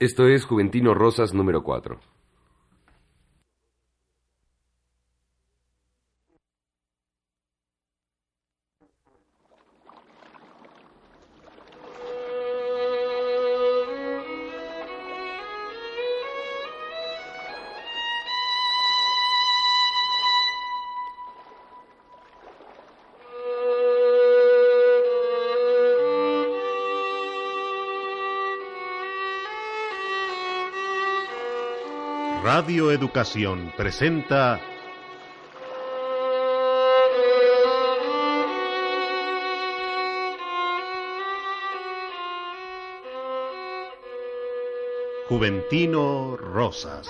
Esto es Juventino Rosas número 4. Radio Educación presenta Juventino Rosas.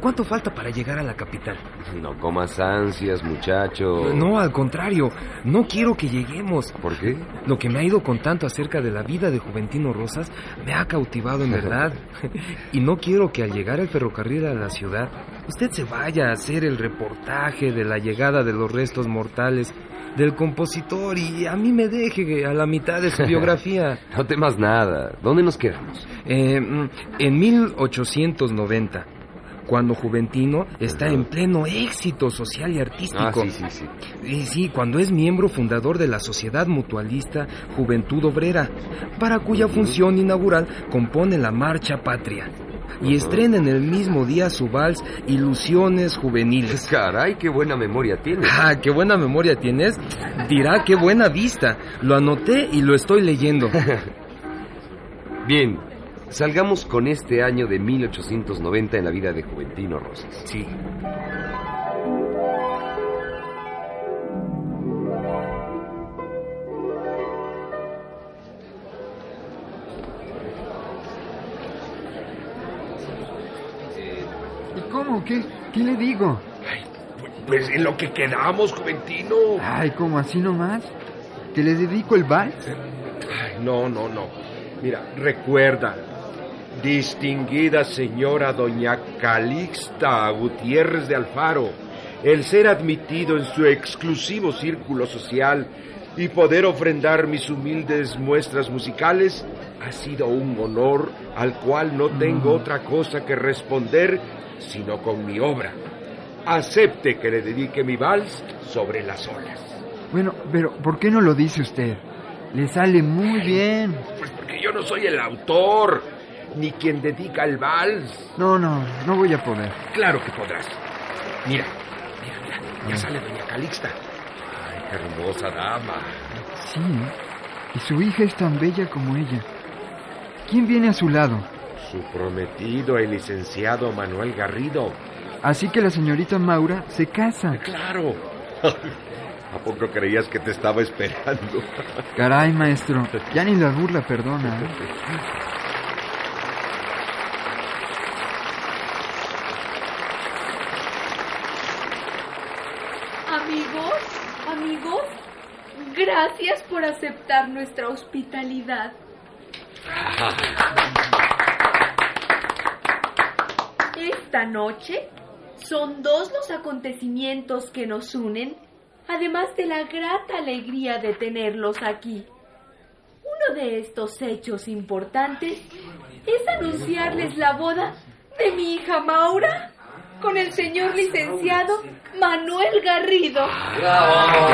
¿Cuánto falta para llegar a la capital? No comas ansias, muchacho. No, al contrario, no quiero que lleguemos. ¿Por qué? Lo que me ha ido contando acerca de la vida de Juventino Rosas me ha cautivado en verdad. Y no quiero que al llegar el ferrocarril a la ciudad, usted se vaya a hacer el reportaje de la llegada de los restos mortales del compositor y a mí me deje a la mitad de su biografía. No temas nada. ¿Dónde nos quedamos? En 1890, cuando Juventino está en pleno éxito social y artístico. Sí, cuando es miembro fundador de la Sociedad Mutualista Juventud Obrera, para cuya función inaugural compone la Marcha Patria. Y estrena en el mismo día su vals Ilusiones Juveniles. Caray, qué buena memoria tienes. Ah, qué buena memoria tienes. Dirá, qué buena vista. Lo anoté y lo estoy leyendo. Bien, salgamos con este año de 1890 en la vida de Juventino Rosas. Sí. ¿Cómo? ¿Qué le digo? Ay, pues en lo que quedamos, Juventino. Ay, ¿cómo así nomás? ¿Te le dedico el vals? Ay, no. Mira, recuerda, distinguida señora doña Calixta Gutiérrez de Alfaro, el ser admitido en su exclusivo círculo social y poder ofrendar mis humildes muestras musicales ha sido un honor al cual no tengo otra cosa que responder sino con mi obra. Acepte que le dedique mi vals sobre las olas. Bueno, pero ¿por qué no lo dice usted? Le sale muy bien. Pues porque yo no soy el autor, ni quien dedica el vals. No voy a poder. Claro que podrás. Mira, ya sale doña Calixta. Ay, qué hermosa dama. Sí, y su hija es tan bella como ella. ¿Quién viene a su lado? Su prometido, el licenciado Manuel Garrido. Así que la señorita Maura se casa. ¡Claro! ¿A poco creías que te estaba esperando? Caray, maestro, ya ni la burla perdona, ¿eh? Amigos, gracias por aceptar nuestra hospitalidad. Esta noche son dos los acontecimientos que nos unen, además de la grata alegría de tenerlos aquí. Uno de estos hechos importantes es anunciarles la boda de mi hija Maura con el señor licenciado Manuel Garrido. ¡Bravo!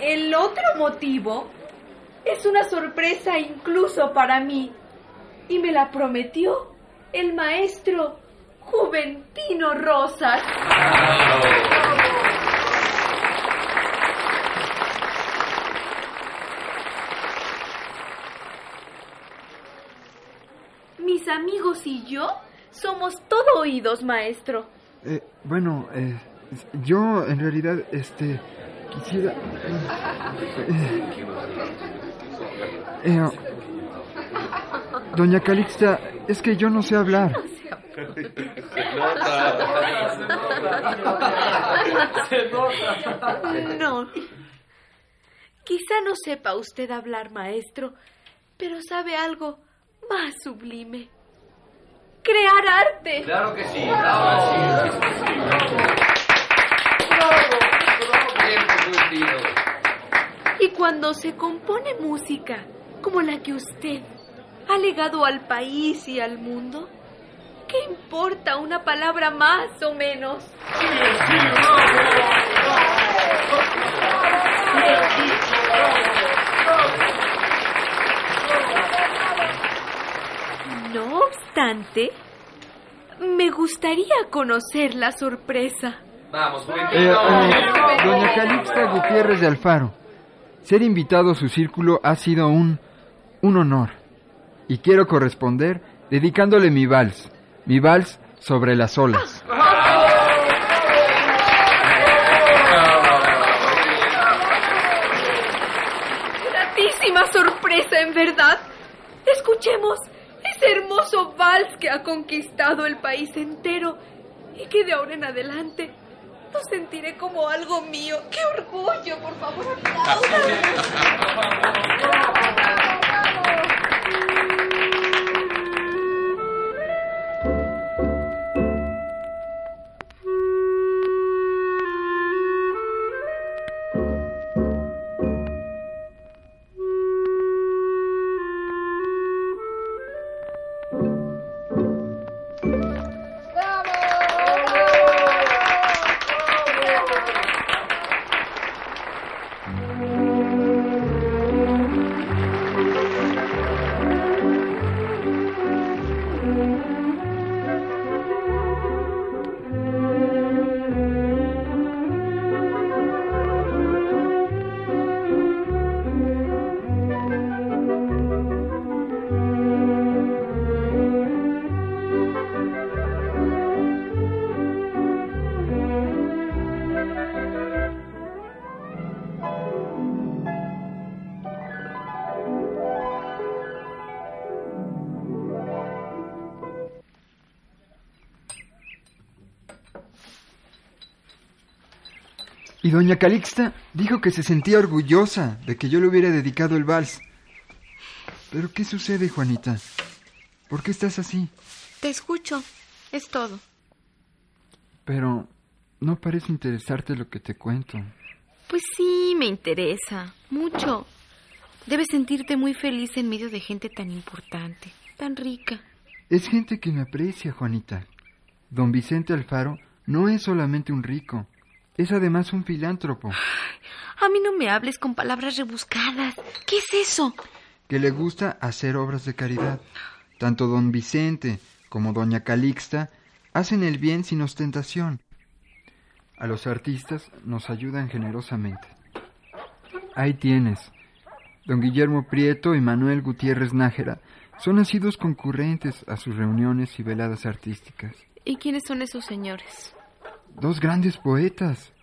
El otro motivo es una sorpresa incluso para mí, y me la prometió el maestro Juventino Rosas. Mis amigos y yo somos todo oídos, maestro. Bueno, Yo, en realidad, quisiera... Doña Calixta, es que yo no sé hablar. No, quizá no sepa usted hablar, maestro, pero sabe algo más sublime: crear arte. Claro que sí, bravo. Y cuando se compone música como la que usted ha legado al país y al mundo, ¿qué importa una palabra más o menos? No obstante, me gustaría conocer la sorpresa. Vamos, doña Calixta Gutiérrez de Alfaro, ser invitado a su círculo ha sido un honor, y quiero corresponder dedicándole mi vals sobre las olas. Gratísima sorpresa, en verdad. Escuchemos ese hermoso vals que ha conquistado el país entero y que de ahora en adelante lo sentiré como algo mío. ¡Qué orgullo! Por favor, aplaudan. Y doña Calixta dijo que se sentía orgullosa de que yo le hubiera dedicado el vals. ¿Pero qué sucede, Juanita? ¿Por qué estás así? Te escucho, es todo. Pero no parece interesarte lo que te cuento. Pues sí, me interesa, mucho. Debes sentirte muy feliz en medio de gente tan importante, tan rica. Es gente que me aprecia, Juanita. Don Vicente Alfaro no es solamente un rico. Es además un filántropo. A mí no me hables con palabras rebuscadas. ¿Qué es eso? Que le gusta hacer obras de caridad. Tanto don Vicente como doña Calixta hacen el bien sin ostentación. A los artistas nos ayudan generosamente. Ahí tienes. Don Guillermo Prieto y Manuel Gutiérrez Nájera son asiduos concurrentes a sus reuniones y veladas artísticas. ¿Y quiénes son esos señores? Dos grandes poetas,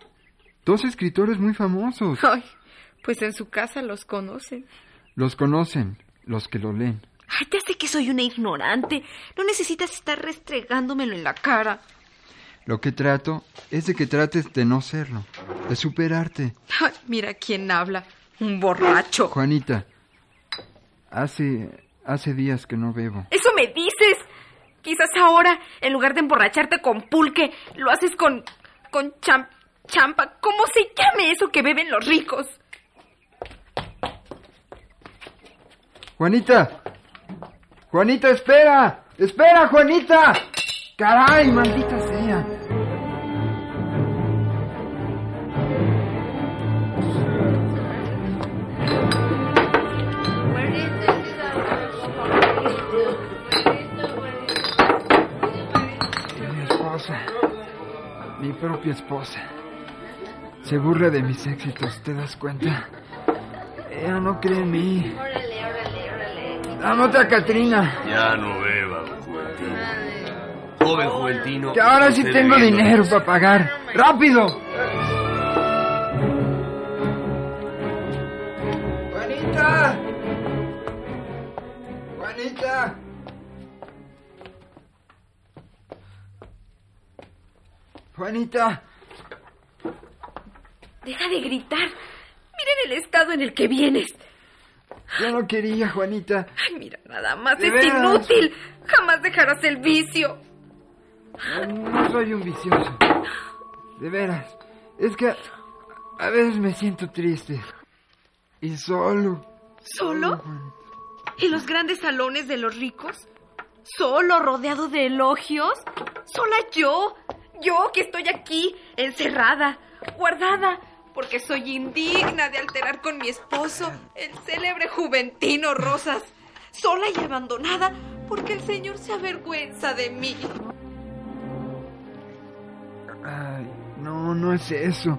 dos escritores muy famosos. Ay, pues en su casa los conocen. Los conocen los que lo leen. Ay, te hace que soy una ignorante. No necesitas estar restregándomelo en la cara. Lo que trato es de que trates de no serlo, de superarte. Ay, mira quién habla, un borracho. Juanita, hace días que no bebo. ¡Eso me dices! Quizás ahora, en lugar de emborracharte con pulque, lo haces con champa. ¿Cómo se llame eso que beben los ricos? Juanita. Juanita, espera. Espera, Juanita. Caray, maldita sea. Mi propia esposa se burla de mis éxitos, ¿te das cuenta? Ella no cree en mí. ¡Órale! ¡Dame otra Catrina! Ya no beba, Juventino. Joven Juventino. Que ahora sí tengo dinero para pagar. ¡Rápido! ¡Juanita! ¡Juanita! ¡Juanita! Deja de gritar. Miren el estado en el que vienes. Yo no quería, Juanita. Ay, mira, nada más. Es veras? Inútil. Jamás dejarás el vicio. No soy un vicioso. De veras. Es que a veces me siento triste. Y solo. ¿Solo? ¿En los grandes salones de los ricos? ¿Solo, rodeado de elogios? ¿Sola yo? Yo que estoy aquí, encerrada, guardada. Porque soy indigna de alterar con mi esposo, el célebre Juventino Rosas, sola y abandonada, porque el señor se avergüenza de mí. Ay, no es eso.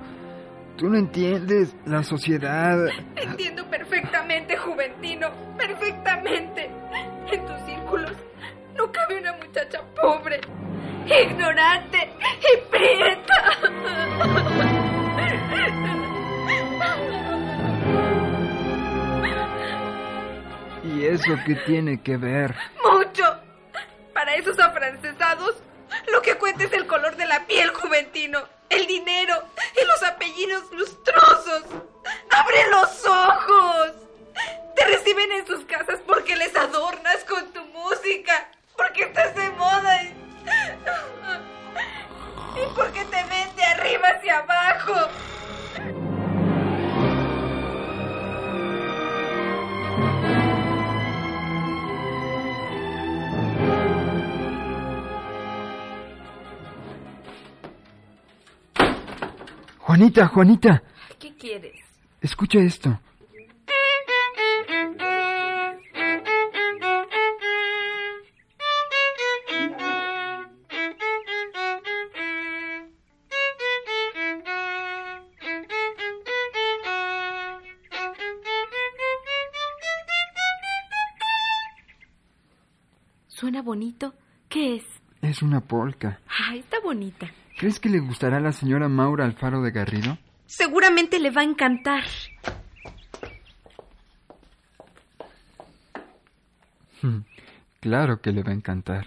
Tú no entiendes la sociedad. Te entiendo perfectamente, Juventino, perfectamente. En tus círculos no cabe una muchacha pobre, ignorante y prieta. ¿Y eso qué tiene que ver? ¡Mucho! Para esos afrancesados, lo que cuenta es el color de la piel, Juventino, el dinero y los apellidos lustrosos. ¡Abre los ojos! Te reciben en sus casas porque les adornas con tu música, porque estás de moda y porque te ven de arriba hacia abajo. Juanita. ¿Qué quieres? Escucha esto. Suena bonito. ¿Qué es? Es una polca. Ah, está bonita. ¿Crees que le gustará a la señora Maura Alfaro de Garrido? Seguramente le va a encantar. Claro que le va a encantar.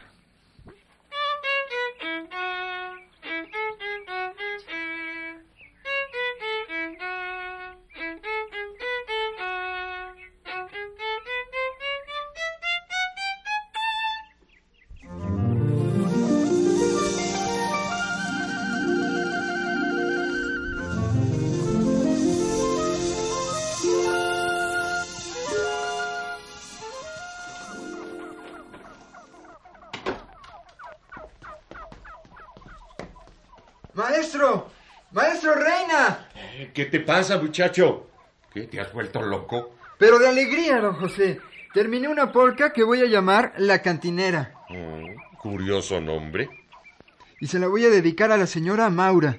¡Maestro Reina! ¿Qué te pasa, muchacho? ¿Qué, te has vuelto loco? Pero de alegría, don José. Terminé una polca que voy a llamar La Cantinera. Curioso nombre. Y se la voy a dedicar a la señora Maura.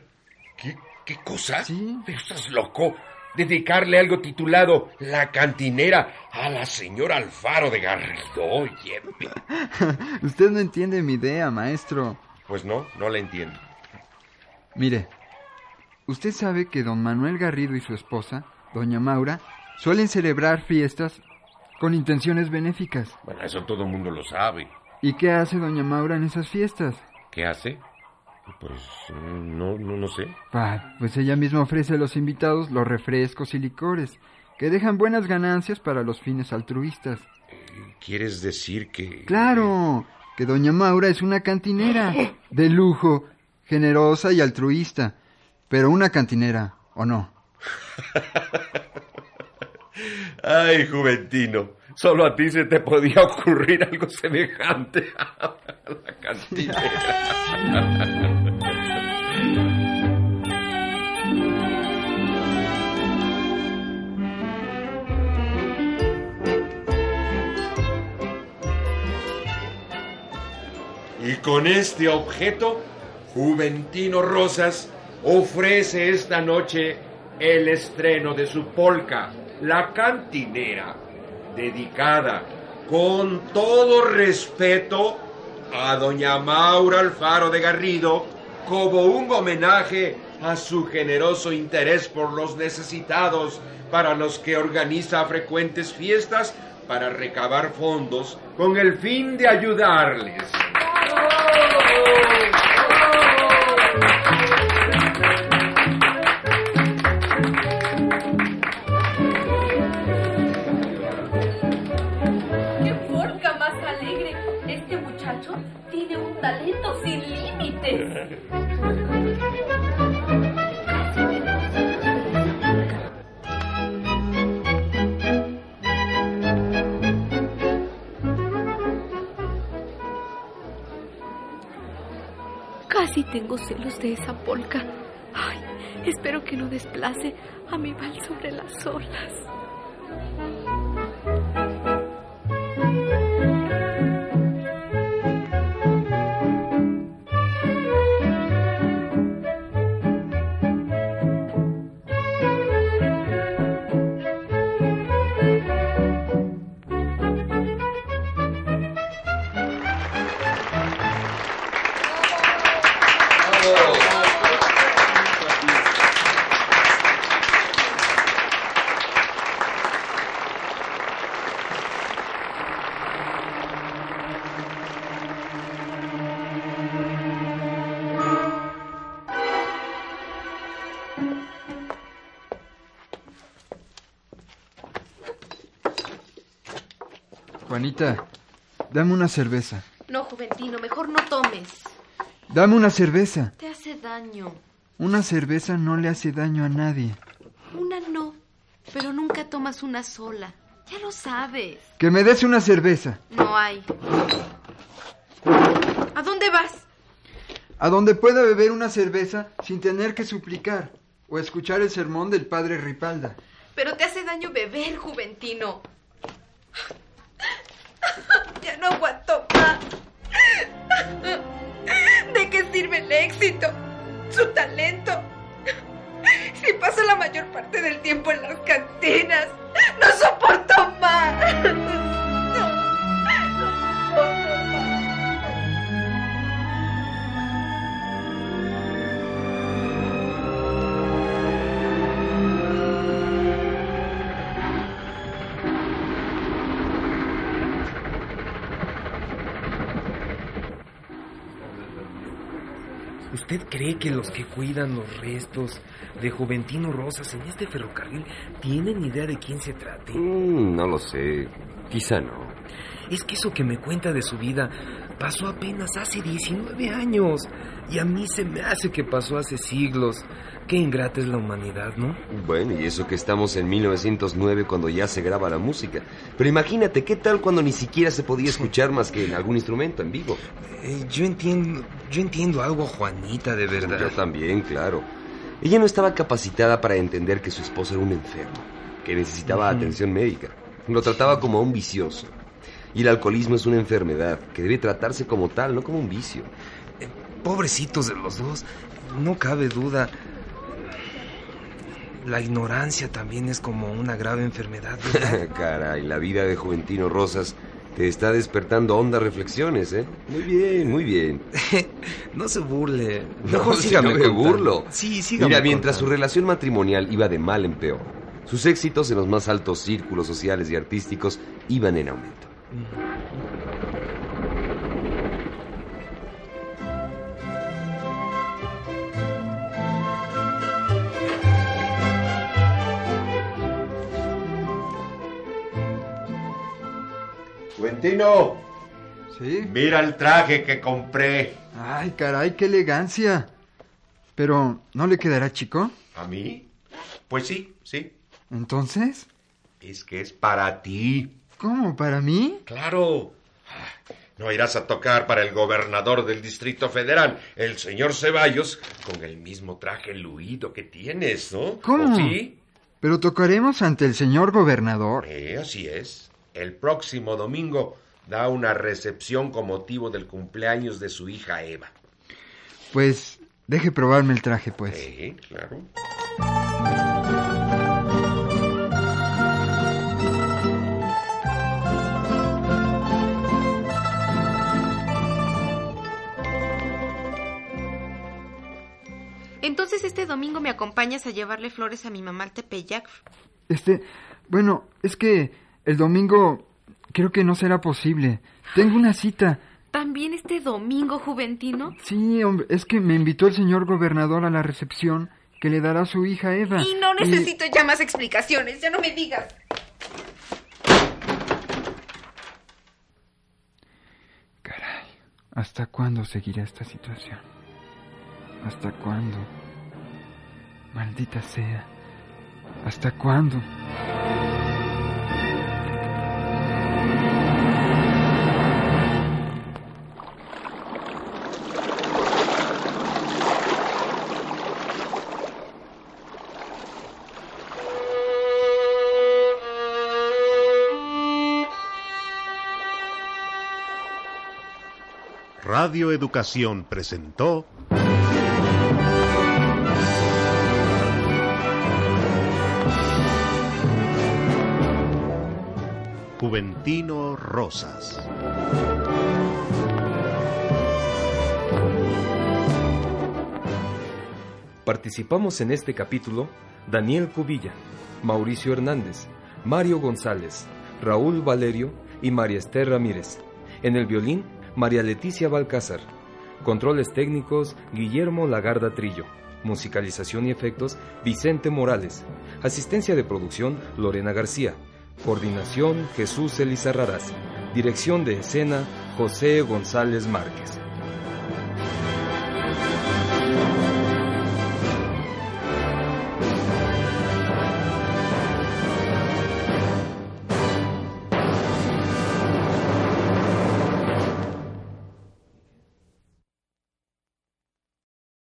¿Qué cosa? ¿Sí? Pero estás loco. Dedicarle algo titulado La Cantinera a la señora Alfaro de Garrido. Oye. Usted no entiende mi idea, maestro. Pues no la entiendo. Mire, usted sabe que don Manuel Garrido y su esposa, doña Maura, suelen celebrar fiestas con intenciones benéficas. Bueno, eso todo el mundo lo sabe. ¿Y qué hace doña Maura en esas fiestas? ¿Qué hace? Pues no sé. Pues ella misma ofrece a los invitados los refrescos y licores, que dejan buenas ganancias para los fines altruistas. ¿Quieres decir que...? ¡Claro! Que doña Maura es una cantinera de lujo, generosa y altruista, pero una cantinera, ¿o no? Ay, Juventino, solo a ti se te podía ocurrir algo semejante a la cantinera. Y con este objeto, Juventino Rosas ofrece esta noche el estreno de su polca, La Cantinera, dedicada con todo respeto a doña Maura Alfaro de Garrido como un homenaje a su generoso interés por los necesitados, para los que organiza frecuentes fiestas para recabar fondos con el fin de ayudarles. ¡Qué porca más alegre! Este muchacho tiene un talento sin límites. Casi tengo celos de esa polca. Ay, espero que no desplace a mi bal sobre las olas. Juanita, dame una cerveza. No, Juventino, mejor no tomes. Dame una cerveza. Te hace daño. Una cerveza no le hace daño a nadie. Una no, pero nunca tomas una sola. Ya lo sabes. Que me des una cerveza. No hay. ¿A dónde vas? A donde pueda beber una cerveza sin tener que suplicar o escuchar el sermón del padre Ripalda. Pero te hace daño beber, Juventino. Ya no aguanto más. ¿De qué sirve el éxito, su talento, si pasa la mayor parte del tiempo en las cantinas? ¡No soporto más! ¿Usted cree que los que cuidan los restos de Juventino Rosas en este ferrocarril tienen idea de quién se trate? No lo sé, quizá no. Es que eso que me cuenta de su vida pasó apenas hace 19 años. Y a mí se me hace que pasó hace siglos. Qué ingrata es la humanidad, ¿no? Bueno, y eso que estamos en 1909 cuando ya se graba la música. Pero imagínate, ¿qué tal cuando ni siquiera se podía escuchar más que en algún instrumento en vivo? Yo entiendo algo, Juanita, de verdad. Yo también, claro. Ella no estaba capacitada para entender que su esposo era un enfermo, que necesitaba atención médica. Lo trataba como a un vicioso. Y el alcoholismo es una enfermedad que debe tratarse como tal, no como un vicio. Pobrecitos de los dos, no cabe duda. La ignorancia también es como una grave enfermedad, ¿verdad? Caray, la vida de Juventino Rosas te está despertando hondas reflexiones, ¿eh? Muy bien, muy bien. No se burle. No, sígame, si no me burlo. Sí, sígame. Mira, mientras su relación matrimonial iba de mal en peor, sus éxitos en los más altos círculos sociales y artísticos iban en aumento. Juventino. ¿Sí? Mira el traje que compré. Ay, caray, qué elegancia. Pero, ¿no le quedará chico? ¿A mí? Pues sí. ¿Entonces? Es que es para ti. ¿Cómo? ¿Para mí? Claro. No irás a tocar para el gobernador del Distrito Federal, el señor Ceballos, con el mismo traje luido que tienes, ¿no? ¿Cómo? ¿Sí? Pero tocaremos ante el señor gobernador. Así es. El próximo domingo da una recepción con motivo del cumpleaños de su hija Eva. Pues, deje probarme el traje, pues. Sí, claro. Entonces este domingo me acompañas a llevarle flores a mi mamá al Tepeyac. Bueno, es que el domingo creo que no será posible. Tengo una cita. ¿También este domingo, Juventino? Sí, hombre, es que me invitó el señor gobernador a la recepción que le dará su hija Eva. Y no necesito ya más explicaciones, ya no me digas. Caray, ¿hasta cuándo seguirá esta situación? ¿Hasta cuándo? Maldita sea, ¿hasta cuándo? Radio Educación presentó Juventino Rosas. Participamos en este capítulo Daniel Cubilla, Mauricio Hernández, Mario González, Raúl Valerio y María Esther Ramírez. En el violín, María Leticia Valcázar. Controles técnicos, Guillermo Lagarda Trillo. Musicalización y efectos, Vicente Morales. Asistencia de producción, Lorena García. Coordinación, Jesús Elizarrarás. Dirección de escena, José González Márquez.